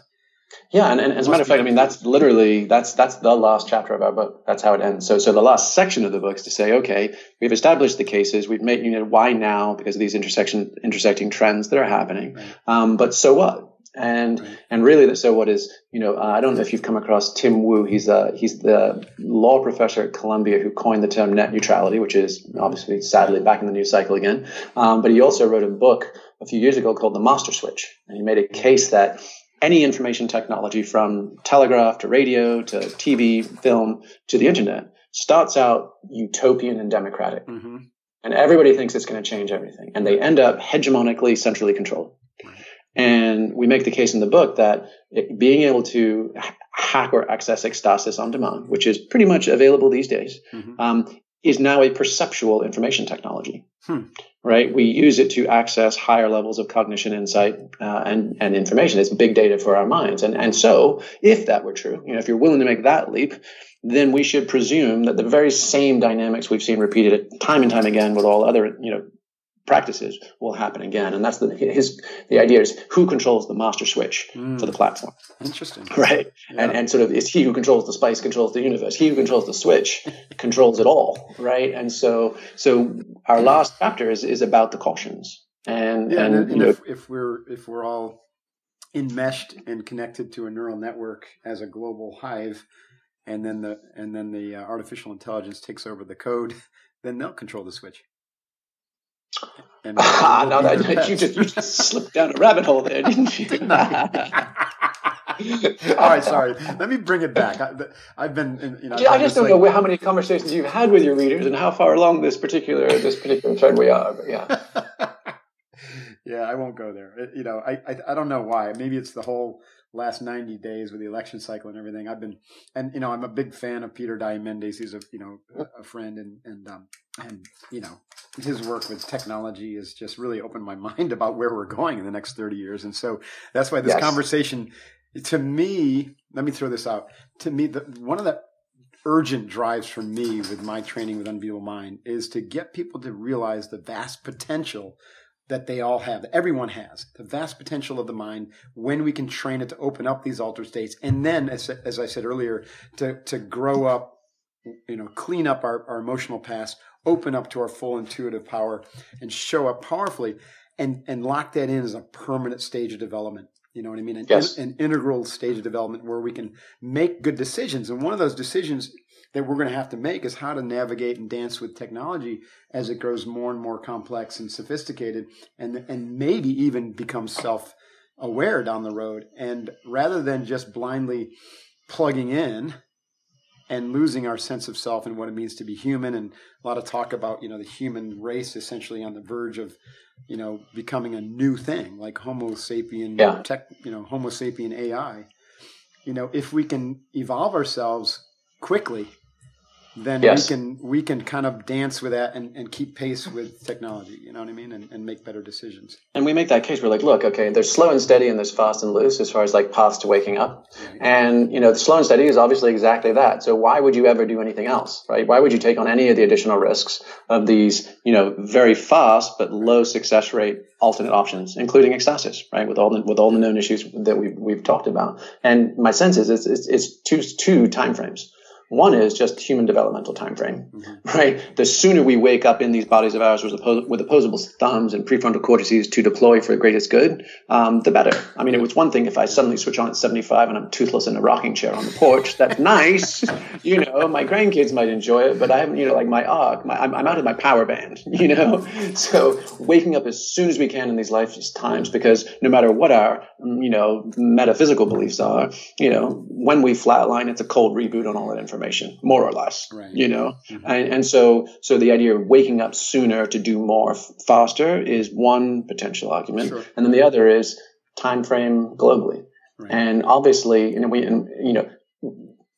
Yeah, and, and as a matter of fact, I mean, that's literally, that's that's the last chapter of our book. That's how it ends. So so the last section of the book is to say, okay, we've established the cases. We've made, you know, why now? Because of these intersection intersecting trends that are happening. Right. Um, but so what? And right. and really, that, so what is, you know, uh, I don't know if you've come across Tim Wu. He's a, he's the law professor at Columbia who coined the term net neutrality, which is obviously sadly back in the news cycle again. Um, but he also wrote a book a few years ago called The Master Switch. And he made a case that any information technology, from telegraph to radio to T V, film to the internet, starts out utopian and democratic. Mm-hmm. And everybody thinks it's going to change everything. And they end up hegemonically centrally controlled. And we make the case in the book that it, being able to hack or access ecstasis on demand, which is pretty much available these days, mm-hmm. um, is now a perceptual information technology, hmm. right? We use it to access higher levels of cognition, insight, uh, and, and information. It's big data for our minds. And, and so if that were true, you know, if you're willing to make that leap, then we should presume that the very same dynamics we've seen repeated time and time again with all other, you know, practices will happen again. And that's the his the idea is who controls the master switch mm. for the platform. Interesting. Right. Yeah. And and sort of it's he who controls the spice controls the universe. He who controls the switch controls it all. Right. And so so our last chapter is is about the cautions. And yeah, and, and, and you know, if, if we're if we're all enmeshed and connected to a neural network as a global hive, and then the and then the uh, artificial intelligence takes over the code, then they'll control the switch. And ah, now that you just you just slipped down a rabbit hole there, didn't you? Didn't I? All right, sorry. Let me bring it back. I, I've been, you know. Yeah, I just don't like, know how many conversations you've had with your readers and how far along this particular this particular thread we are. But yeah, yeah, I won't go there. It, you know, I, I I don't know why. Maybe it's the whole last ninety days with the election cycle and everything. I've been, and you know, I'm a big fan of Peter Diamandis. He's a you know a friend and and um and you know. His work with technology has just really opened my mind about where we're going in the next thirty years. And so that's why this yes. conversation, to me, let me throw this out. To me, the, one of the urgent drives for me with my training with Unbeatable Mind is to get people to realize the vast potential that they all have, that everyone has, the vast potential of the mind when we can train it to open up these altered states. And then, as, as I said earlier, to, to grow up, you know, clean up our, our emotional past, open up to our full intuitive power and show up powerfully and, and lock that in as a permanent stage of development. You know what I mean? An, yes. an integral stage of development where we can make good decisions. And one of those decisions that we're going to have to make is how to navigate and dance with technology as it grows more and more complex and sophisticated and, and maybe even become self-aware down the road. And rather than just blindly plugging in and losing our sense of self and what it means to be human, and a lot of talk about, you know, the human race essentially on the verge of, you know, becoming a new thing like Homo sapien yeah. tech, you know, Homo sapien A I. You know, if we can evolve ourselves quickly, then yes. we can we can kind of dance with that and, and keep pace with technology, you know what I mean, and, and make better decisions. And we make that case. We're like, look, okay, there's slow and steady and there's fast and loose as far as like paths to waking up. And, you know, the slow and steady is obviously exactly that. So why would you ever do anything else, right? Why would you take on any of the additional risks of these, you know, very fast but low success rate alternate options, including ecstasis, right, with all the, with all the known issues that we've, we've talked about. And my sense is it's, it's, it's two, two timeframes. One is just human developmental time frame, mm-hmm. right? The sooner we wake up in these bodies of ours with, oppos- with opposable thumbs and prefrontal cortices to deploy for the greatest good, um, the better. I mean, it was one thing if I suddenly switch on at seventy-five and I'm toothless in a rocking chair on the porch. That's nice. You know, my grandkids might enjoy it, but I haven't, you know, like my arc, my, I'm, I'm out of my power band, you know? So waking up as soon as we can in these life times, because no matter what our, you know, metaphysical beliefs are, you know, when we flatline, it's a cold reboot on all that information. Information, more or less, right. you know, mm-hmm. and, and so so the idea of waking up sooner to do more f- faster is one potential argument, sure. and then the other is time frame globally, right. and obviously, you know, we, and, you know,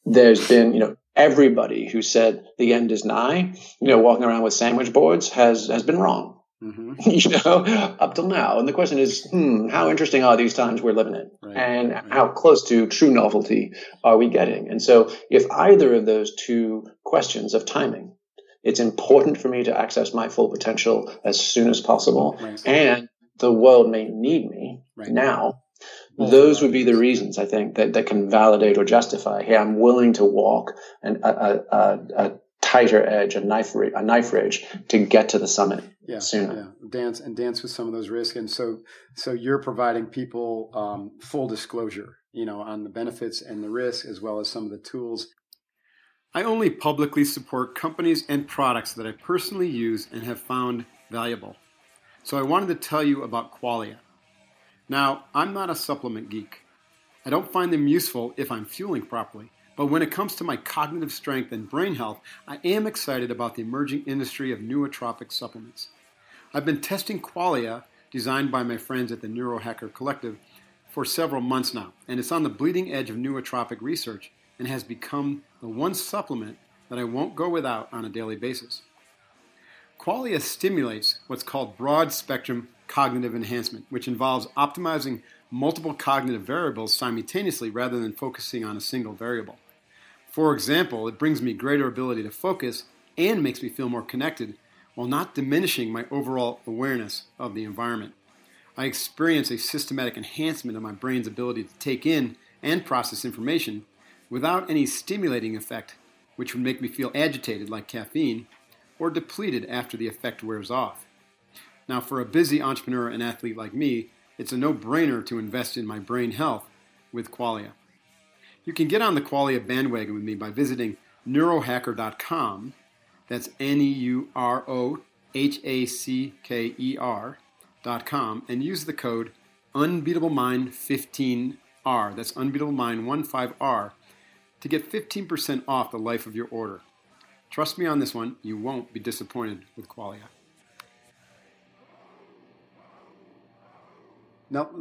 there's been, you know, everybody who said the end is nigh, you know, walking around with sandwich boards has has been wrong. Mm-hmm. You know, up till now. And the question is, hmm, how interesting are these times we're living in? Right. And right. how close to true novelty are we getting? And so if either of those two questions of timing, it's important for me to access my full potential as soon as possible, right. and the world may need me right. now, well, those would be the reasons, I think, that, that can validate or justify, hey, I'm willing to walk an, a, a, a tighter edge, a knife, a knife ridge to get to the summit yeah, sooner. Yeah. Dance and dance with some of those risks. And so, so you're providing people um, full disclosure, you know, on the benefits and the risks, as well as some of the tools. I only publicly support companies and products that I personally use and have found valuable. So I wanted to tell you about Qualia. Now, I'm not a supplement geek. I don't find them useful if I'm fueling properly. But when it comes to my cognitive strength and brain health, I am excited about the emerging industry of nootropic supplements. I've been testing Qualia, designed by my friends at the Neurohacker Collective, for several months now, and it's on the bleeding edge of nootropic research and has become the one supplement that I won't go without on a daily basis. Qualia stimulates what's called broad-spectrum cognitive enhancement, which involves optimizing multiple cognitive variables simultaneously rather than focusing on a single variable. For example, it brings me greater ability to focus and makes me feel more connected while not diminishing my overall awareness of the environment. I experience a systematic enhancement of my brain's ability to take in and process information without any stimulating effect, which would make me feel agitated like caffeine or depleted after the effect wears off. Now, for a busy entrepreneur and athlete like me, it's a no-brainer to invest in my brain health with Qualia. You can get on the Qualia bandwagon with me by visiting neurohacker dot com. That's N E U R O H A C K E R dot com, and use the code unbeatable mind fifteen R. That's unbeatable mind fifteen R to get fifteen percent off the life of your order. Trust me on this one, you won't be disappointed with Qualia. Now,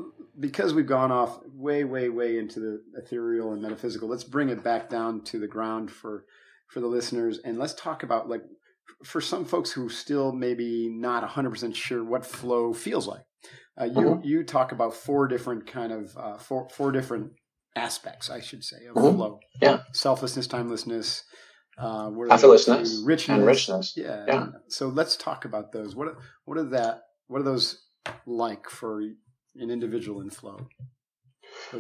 because we've gone off way, way, way into the ethereal and metaphysical, let's bring it back down to the ground for, for the listeners. And let's talk about, like, for some folks who still maybe not one hundred percent sure what flow feels like. Uh, you mm-hmm. you talk about four different kind of, uh, four, four different aspects, I should say, of mm-hmm. flow. Yeah. Selflessness, timelessness. Uh, Effortlessness. Richness. And richness. Yeah. yeah. So let's talk about those. What, what are that, what are those like for an individual in flow?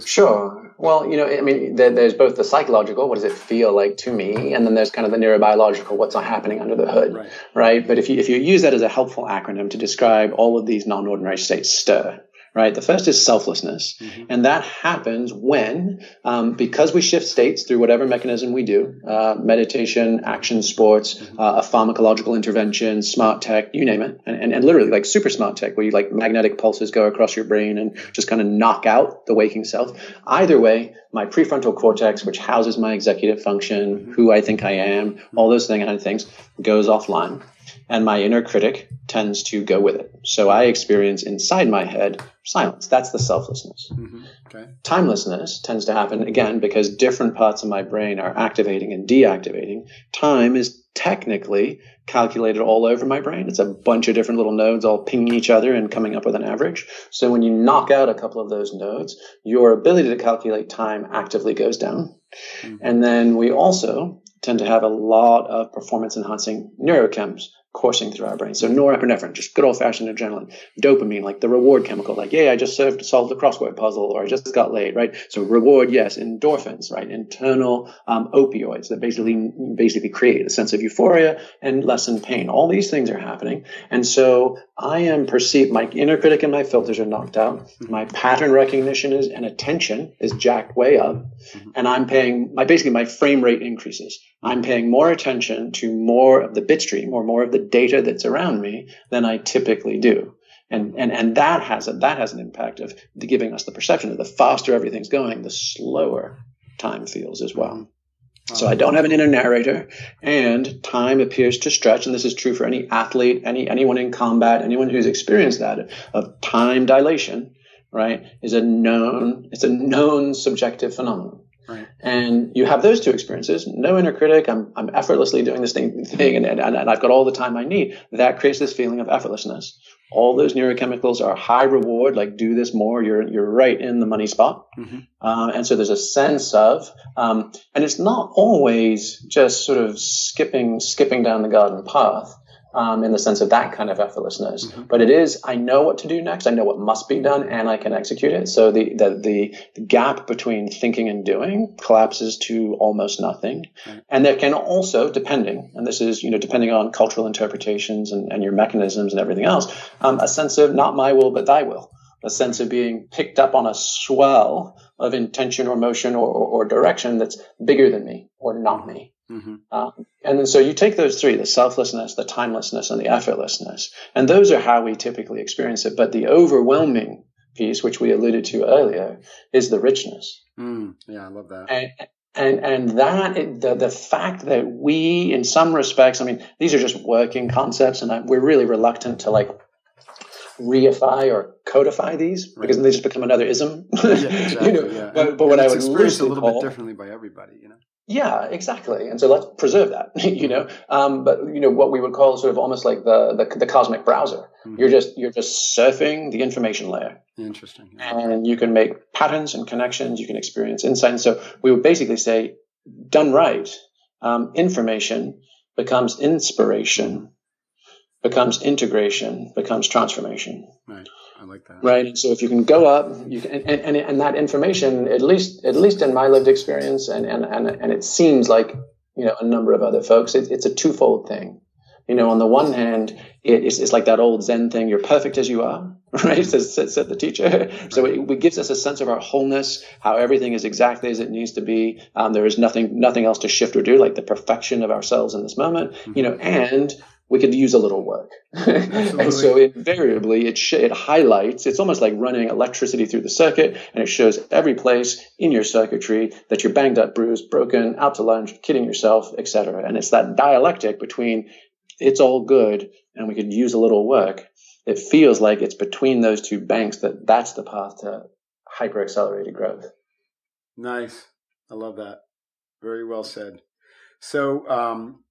Sure. Well, you know, I mean, there, there's both the psychological, what does it feel like to me? And then there's kind of the neurobiological, what's happening under the hood, right? right? But if you, if you use that as a helpful acronym to describe all of these non-ordinary states, stir. Right. The first is selflessness. Mm-hmm. And that happens when, um, because we shift states through whatever mechanism we do, uh, meditation, action, sports, mm-hmm. uh, a pharmacological intervention, smart tech, you name it. And, and, and literally like super smart tech where you like magnetic pulses go across your brain and just kind of knock out the waking self. Either way, my prefrontal cortex, which houses my executive function, mm-hmm. who I think I am, mm-hmm. all those kind of things, goes offline. And my inner critic tends to go with it. So I experience inside my head silence. That's the selflessness. Mm-hmm. Okay. Timelessness tends to happen, again, because different parts of my brain are activating and deactivating. Time is technically calculated all over my brain. It's a bunch of different little nodes all pinging each other and coming up with an average. So when you knock out a couple of those nodes, your ability to calculate time actively goes down. Mm-hmm. And then we also tend to have a lot of performance-enhancing neurochems coursing through our brain. So norepinephrine, just good old-fashioned adrenaline. Dopamine, like the reward chemical, like, yeah, I just served, solved the crossword puzzle, or I just got laid, right? So reward, yes. Endorphins, right? Internal um, opioids that basically basically create a sense of euphoria and lessen pain. All these things are happening. And so I am perceived, my inner critic and my filters are knocked out. My pattern recognition is and attention is jacked way up. And I'm paying, my basically my frame rate increases. I'm paying more attention to more of the bitstream or more of the data that's around me than I typically do. And, and, and that has a, that has an impact of the giving us the perception that the faster everything's going, the slower time feels as well. So I don't have an inner narrator, and time appears to stretch. And this is true for any athlete, any, anyone in combat, anyone who's experienced that of time dilation, right? Is a known, it's a known subjective phenomenon. Right. And you have those two experiences, no inner critic, I'm I'm effortlessly doing this thing, thing and, and, and I've got all the time I need. That creates this feeling of effortlessness. All those neurochemicals are high reward, like do this more, you're you're right in the money spot. Mm-hmm. Um, and so there's a sense of, um, and it's not always just sort of skipping skipping down the garden path. um, in the sense of that kind of effortlessness. Mm-hmm. But it is, I know what to do next. I know what must be done, and I can execute it. So the, the, the gap between thinking and doing collapses to almost nothing. Mm-hmm. And there can also, depending, and this is, you know, depending on cultural interpretations and, and your mechanisms and everything else, um, a sense of not my will, but thy will. A sense of being picked up on a swell of intention or motion or, or, or direction that's bigger than me or not me. Mm-hmm. Uh, and then so you take those three, the selflessness, the timelessness, and the effortlessness. And those are how we typically experience it. But the overwhelming piece, which we alluded to earlier, is the richness. Mm, yeah, I love that. And, And and that, the, the fact that we, in some respects, I mean, these are just working concepts, and I, we're really reluctant to, like, reify or codify these, right, because they just become another ism. Yeah, exactly, you know? Yeah. But, but what I would experienced a little call, bit differently by everybody, you know? Yeah, exactly. And so let's preserve that, you know. Um, but you know what we would call sort of almost like the the, the cosmic browser. Mm-hmm. You're just you're just surfing the information layer. Interesting. Yeah. And you can make patterns and connections. You can experience insight. And so we would basically say, done right, um, information becomes inspiration, becomes integration, becomes transformation. Right. I like that. Right. And so if you can go up, you can, and, and, and that information, at least at least in my lived experience, and, and, and, and it seems like, you know, a number of other folks, it, it's a twofold thing. You know, on the one hand, it, it's, it's like that old Zen thing, you're perfect as you are, right, said, said the teacher. So it, it gives us a sense of our wholeness, how everything is exactly as it needs to be. Um, there is nothing nothing else to shift or do, like the perfection of ourselves in this moment, mm-hmm. you know, and we could use a little work. And so invariably, it sh- it highlights, it's almost like running electricity through the circuit, and it shows every place in your circuitry that you're banged up, bruised, broken, out to lunch, kidding yourself, et cetera. And it's that dialectic between it's all good and we could use a little work. It feels like it's between those two banks that that's the path to hyper-accelerated growth. Nice. I love that. Very well said. So, um,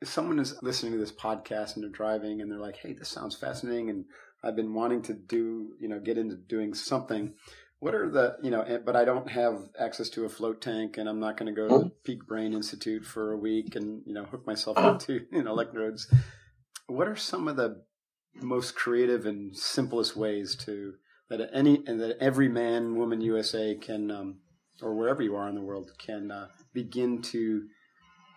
if someone is listening to this podcast and they're driving and they're like, hey, this sounds fascinating and I've been wanting to do, you know, get into doing something, what are the, you know, but I don't have access to a float tank and I'm not going to go to the Peak Brain Institute for a week and, you know, hook myself up to, you know, electrodes. What are some of the most creative and simplest ways to, that any, and that every man, woman, U S A can, um, or wherever you are in the world, can uh, begin to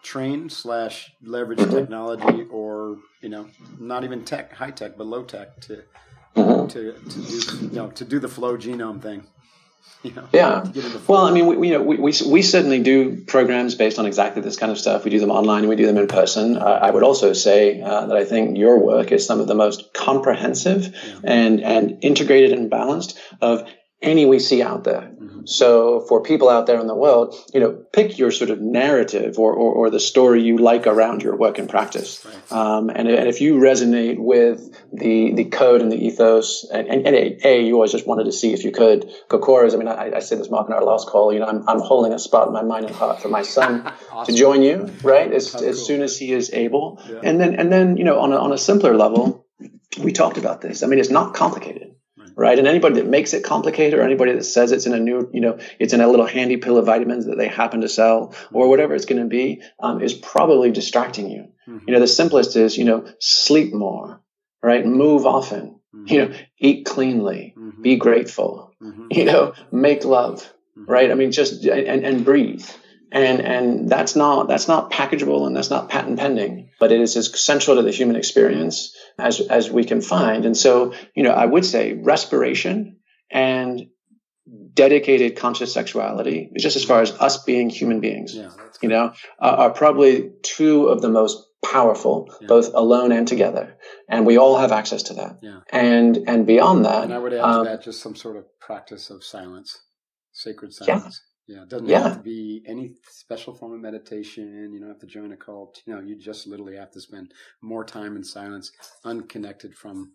train slash leverage technology, or, you know, not even tech, high tech, but low tech to to to do, you know, to do the flow genome thing. You know, yeah. Well, I mean, we, you know, we, we we certainly do programs based on exactly this kind of stuff. We do them online and we do them in person. Uh, I would also say uh, that I think your work is some of the most comprehensive yeah. and and integrated and balanced of any we see out there. Mm-hmm. So for people out there in the world, you know, pick your sort of narrative or, or, or the story you like around your work and practice. Right. Um, and, and if you resonate with the, the code and the ethos, and, and, and a, a, you always just wanted to see if you could. Kokoro's, I mean, I, I said this, Mark, in our last call, you know, I'm, I'm holding a spot in my mind and heart for my son awesome. to join you, right? As, as cool. soon as he is able. Yeah. And then, and then, you know, on a, on a simpler level, we talked about this. I mean, it's not complicated. Right. And anybody that makes it complicated, or anybody that says it's in a new, you know, it's in a little handy pill of vitamins that they happen to sell, or whatever it's going to be, um, is probably distracting you. Mm-hmm. You know, the simplest is, you know, sleep more, right? Move often, mm-hmm. you know, eat cleanly, mm-hmm. be grateful, mm-hmm. you know, make love, mm-hmm. right? I mean, just, and, and breathe. And and that's not that's not packageable, and that's not patent pending, but it is as central to the human experience as as we can find. And so, you know, I would say respiration and dedicated conscious sexuality, just as far as us being human beings, yeah, you know, uh, are probably two of the most powerful, yeah. both alone and together. And we all have access to that. Yeah. And and beyond that, and I would add um, to that just some sort of practice of silence, sacred silence. Yeah. Yeah, it doesn't yeah. have to be any special form of meditation. You don't have to join a cult. You know, you just literally have to spend more time in silence, unconnected from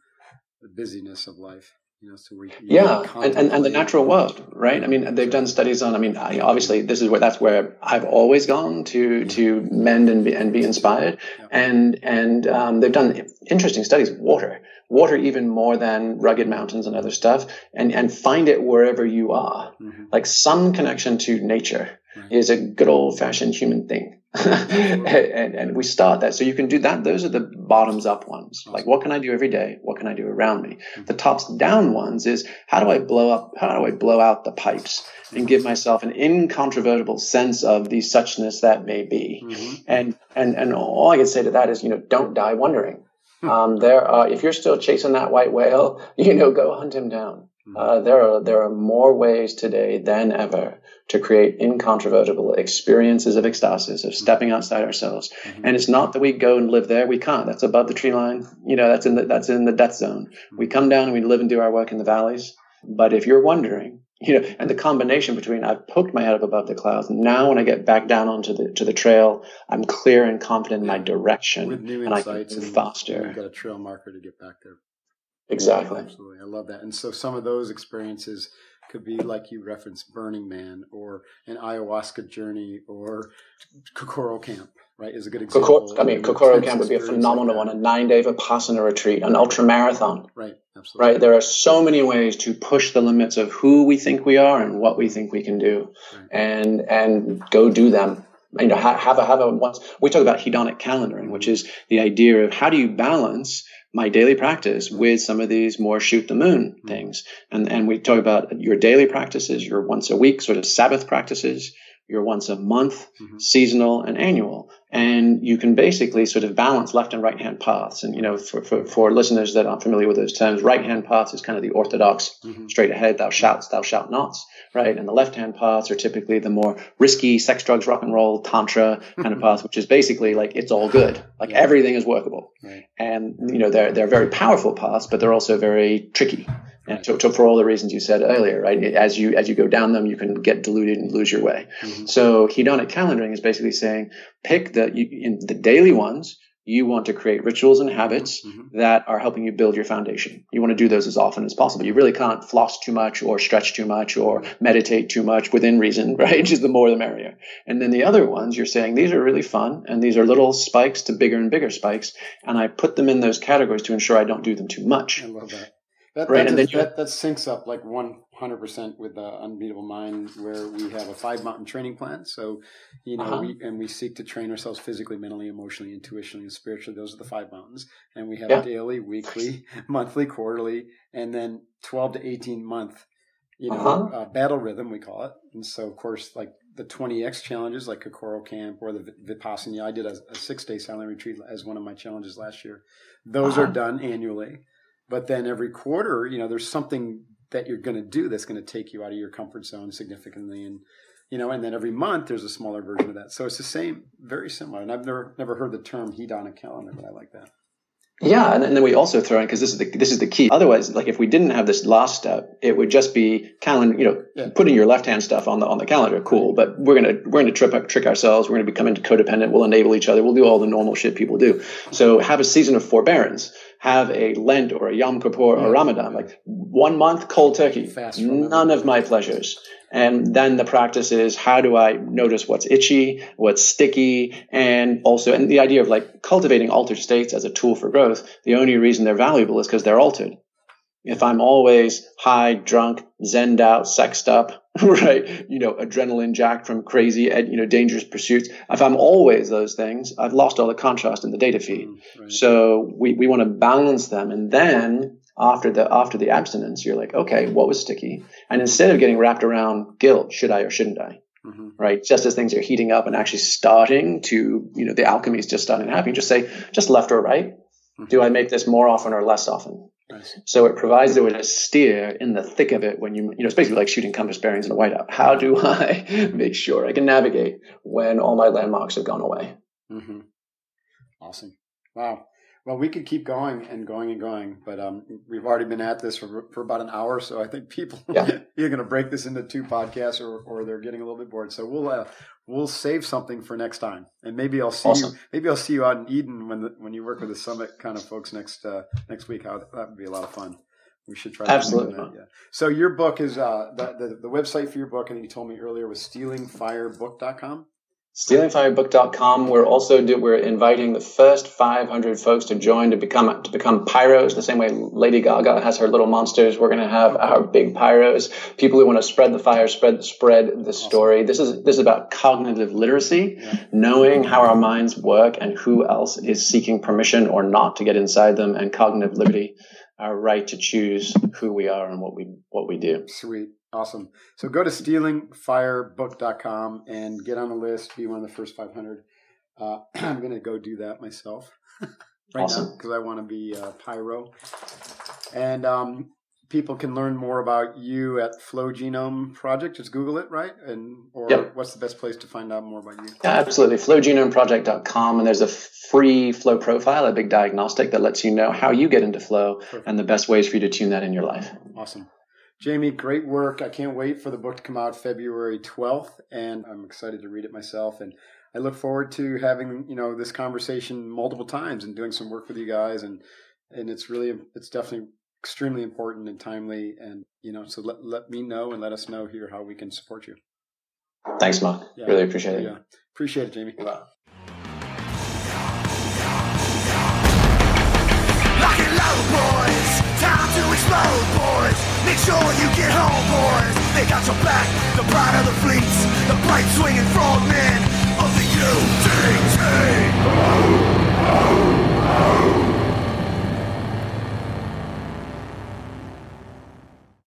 the busyness of life. You know, so we yeah, and, and and the natural world, right? I mean, they've done studies on. I mean, I, obviously, this is where that's where I've always gone to to mend and be and be inspired. Yeah. And and um, they've done interesting studies. Water, water, even more than rugged mountains and other stuff. And and find it wherever you are, mm-hmm. like some connection to nature. right. is a good old fashioned human thing. and, and we start that. So you can do that. Those are the bottoms up ones. Awesome. Like, what can I do every day? What can I do around me? Mm-hmm. The tops down ones is how do I blow up? How do I blow out the pipes and give myself an incontrovertible sense of the suchness that may be? Mm-hmm. And, and, and all I can say to that is, you know, don't die wondering. Mm-hmm. Um, there are, if you're still chasing that white whale, you know, go hunt him down. Uh, there are there are more ways today than ever to create incontrovertible experiences of ecstasis, of stepping outside ourselves. Mm-hmm. And it's not that we go and live there. We can't. That's above the tree line. You know, that's in the, that's in the death zone. We come down and we live and do our work in the valleys. But if you're wondering, you know, and the combination between I've poked my head up above the clouds. Now when I get back down onto the to the trail, I'm clear and confident in my direction. With new insights and I can foster. You've got a trail marker to get back there. Exactly. Absolutely. I love that. And so some of those experiences could be like you referenced Burning Man or an ayahuasca journey or Kokoro Camp, right? Is a good example. Kokoro, I mean, Kokoro Camp would be a phenomenal like one, a nine-day Vipassana retreat, an ultramarathon. Right. Absolutely. Right. There are so many ways to push the limits of who we think we are and what we think we can do right. and and go do them. You know, have a, have a, once we talk about hedonic calendaring, which is the idea of how do you balance my daily practice with some of these more shoot the moon things. And, and we talk about your daily practices, your once a week sort of Sabbath practices, your once a month, mm-hmm. seasonal and annual. And you can basically sort of balance left and right hand paths. And, you know, for, for, for listeners that aren't familiar with those terms, right hand paths is kind of the orthodox, mm-hmm. straight ahead, thou shalt, thou shalt nots, right? And the left hand paths are typically the more risky sex, drugs, rock and roll, tantra kind of paths, which is basically like, it's all good. Like yeah. everything is workable. Right. And, you know, they're, they're very powerful paths, but they're also very tricky. And to, to, for all the reasons you said earlier, right? As you as you go down them, you can get deluded and lose your way. Mm-hmm. So hedonic calendaring is basically saying, pick the you, in the daily ones. You want to create rituals and habits mm-hmm. that are helping you build your foundation. You want to do those as often as possible. You really can't floss too much or stretch too much or meditate too much within reason, right? Just the more the merrier. And then the other ones you're saying, these are really fun and these are little spikes to bigger and bigger spikes. And I put them in those categories to ensure I don't do them too much. I love that. That, right, that, and just, then you, that, that syncs up like one hundred percent with the Unbeatable Mind, where we have a five mountain training plan. So, you know, uh-huh. we, and we seek to train ourselves physically, mentally, emotionally, intuitionally, and spiritually. Those are the five mountains. And we have yeah. daily, weekly, monthly, quarterly, and then twelve to eighteen month, you know, uh-huh. uh, battle rhythm, we call it. And so, of course, like the twenty X challenges like Kokoro Camp or the Vipassana. I did a, a six-day silent retreat as one of my challenges last year. Those uh-huh. are done annually. But then every quarter, you know, there's something that you're going to do that's going to take you out of your comfort zone significantly. And, you know, and then every month there's a smaller version of that. So it's the same, very similar. And I've never never heard the term hedonic calendar, but I like that. Yeah. And then we also throw in, because this is the, this is the key. Otherwise, like if we didn't have this last step, it would just be calendar, you know, yeah. putting your left hand stuff on the, on the calendar. Cool. But we're going to, we're going to trip up, trick ourselves. We're going to become into codependent. We'll enable each other. We'll do all the normal shit people do. So have a season of forbearance. Have a Lent or a Yom Kippur or yeah. Ramadan, like one month cold turkey, fast none of my pleasures. And then the practice is how do I notice what's itchy, what's sticky, and also and the idea of like cultivating altered states as a tool for growth. The only reason they're valuable is because they're altered. If I'm always high, drunk, zenned out, sexed up, right, you know, adrenaline jacked from crazy, you know, dangerous pursuits. If I'm always those things, I've lost all the contrast in the data feed. Mm, right. So we, we want to balance them. And then after the after the abstinence, you're like, okay, what was sticky? And instead of getting wrapped around guilt, should I or shouldn't I? Mm-hmm. Right. Just as things are heating up and actually starting to, you know, the alchemy is just starting to happen. You just say, just left or right. Mm-hmm. Do I make this more often or less often? So it provides it with a steer in the thick of it when you, you know, it's basically like shooting compass bearings in a whiteout. How do I make sure I can navigate when all my landmarks have gone away? Mm-hmm. Awesome. Wow. Well, we could keep going and going and going, but um, we've already been at this for, for about an hour. So I think people, yeah. you're going to break this into two podcasts or, or they're getting a little bit bored. So we'll, uh, we'll save something for next time. And maybe I'll see awesome. you, maybe I'll see you out in Eden when, the, when you work with the summit kind of folks next, uh, next week. That would be a lot of fun. We should try. Absolutely. To do that. Yeah. So your book is, uh, the, the, the website for your book, I think you told me earlier was stealing fire book dot com. stealing fire book dot com. We're also do, we're inviting the first five hundred folks to join to become to become pyros. The same way Lady Gaga has her little monsters, we're going to have our big pyros. People who want to spread the fire, spread spread the story. This is this is about cognitive literacy, yeah. knowing how our minds work and who else is seeking permission or not to get inside them, and cognitive liberty, our right to choose who we are and what we what we do. Sweet. Awesome. So go to stealing fire book dot com and get on the list, be one of the first five hundred. Uh, I'm going to go do that myself right awesome. now because I want to be uh, pyro. And um, people can learn more about you at Flow Genome Project. Just Google it, right? And Or yep. what's the best place to find out more about you? Yeah, absolutely. flow genome project dot com. And there's a free Flow profile, a big diagnostic that lets you know how you get into Flow Perfect. and the best ways for you to tune that in your life. Awesome. Jamie, great work. I can't wait for the book to come out February twelfth, and I'm excited to read it myself. And I look forward to having, you know, this conversation multiple times and doing some work with you guys. And, and it's really, it's definitely extremely important and timely. And, you know, so let, let me know and let us know here how we can support you. Thanks, Mark. Yeah, really appreciate it. Yeah. Appreciate it, Jamie. Wow. Lock it low, boys. Time to explode, boys. Make sure you get home, boys. They got your back, the pride of the fleets, the bright swinging frogmen of the U T T.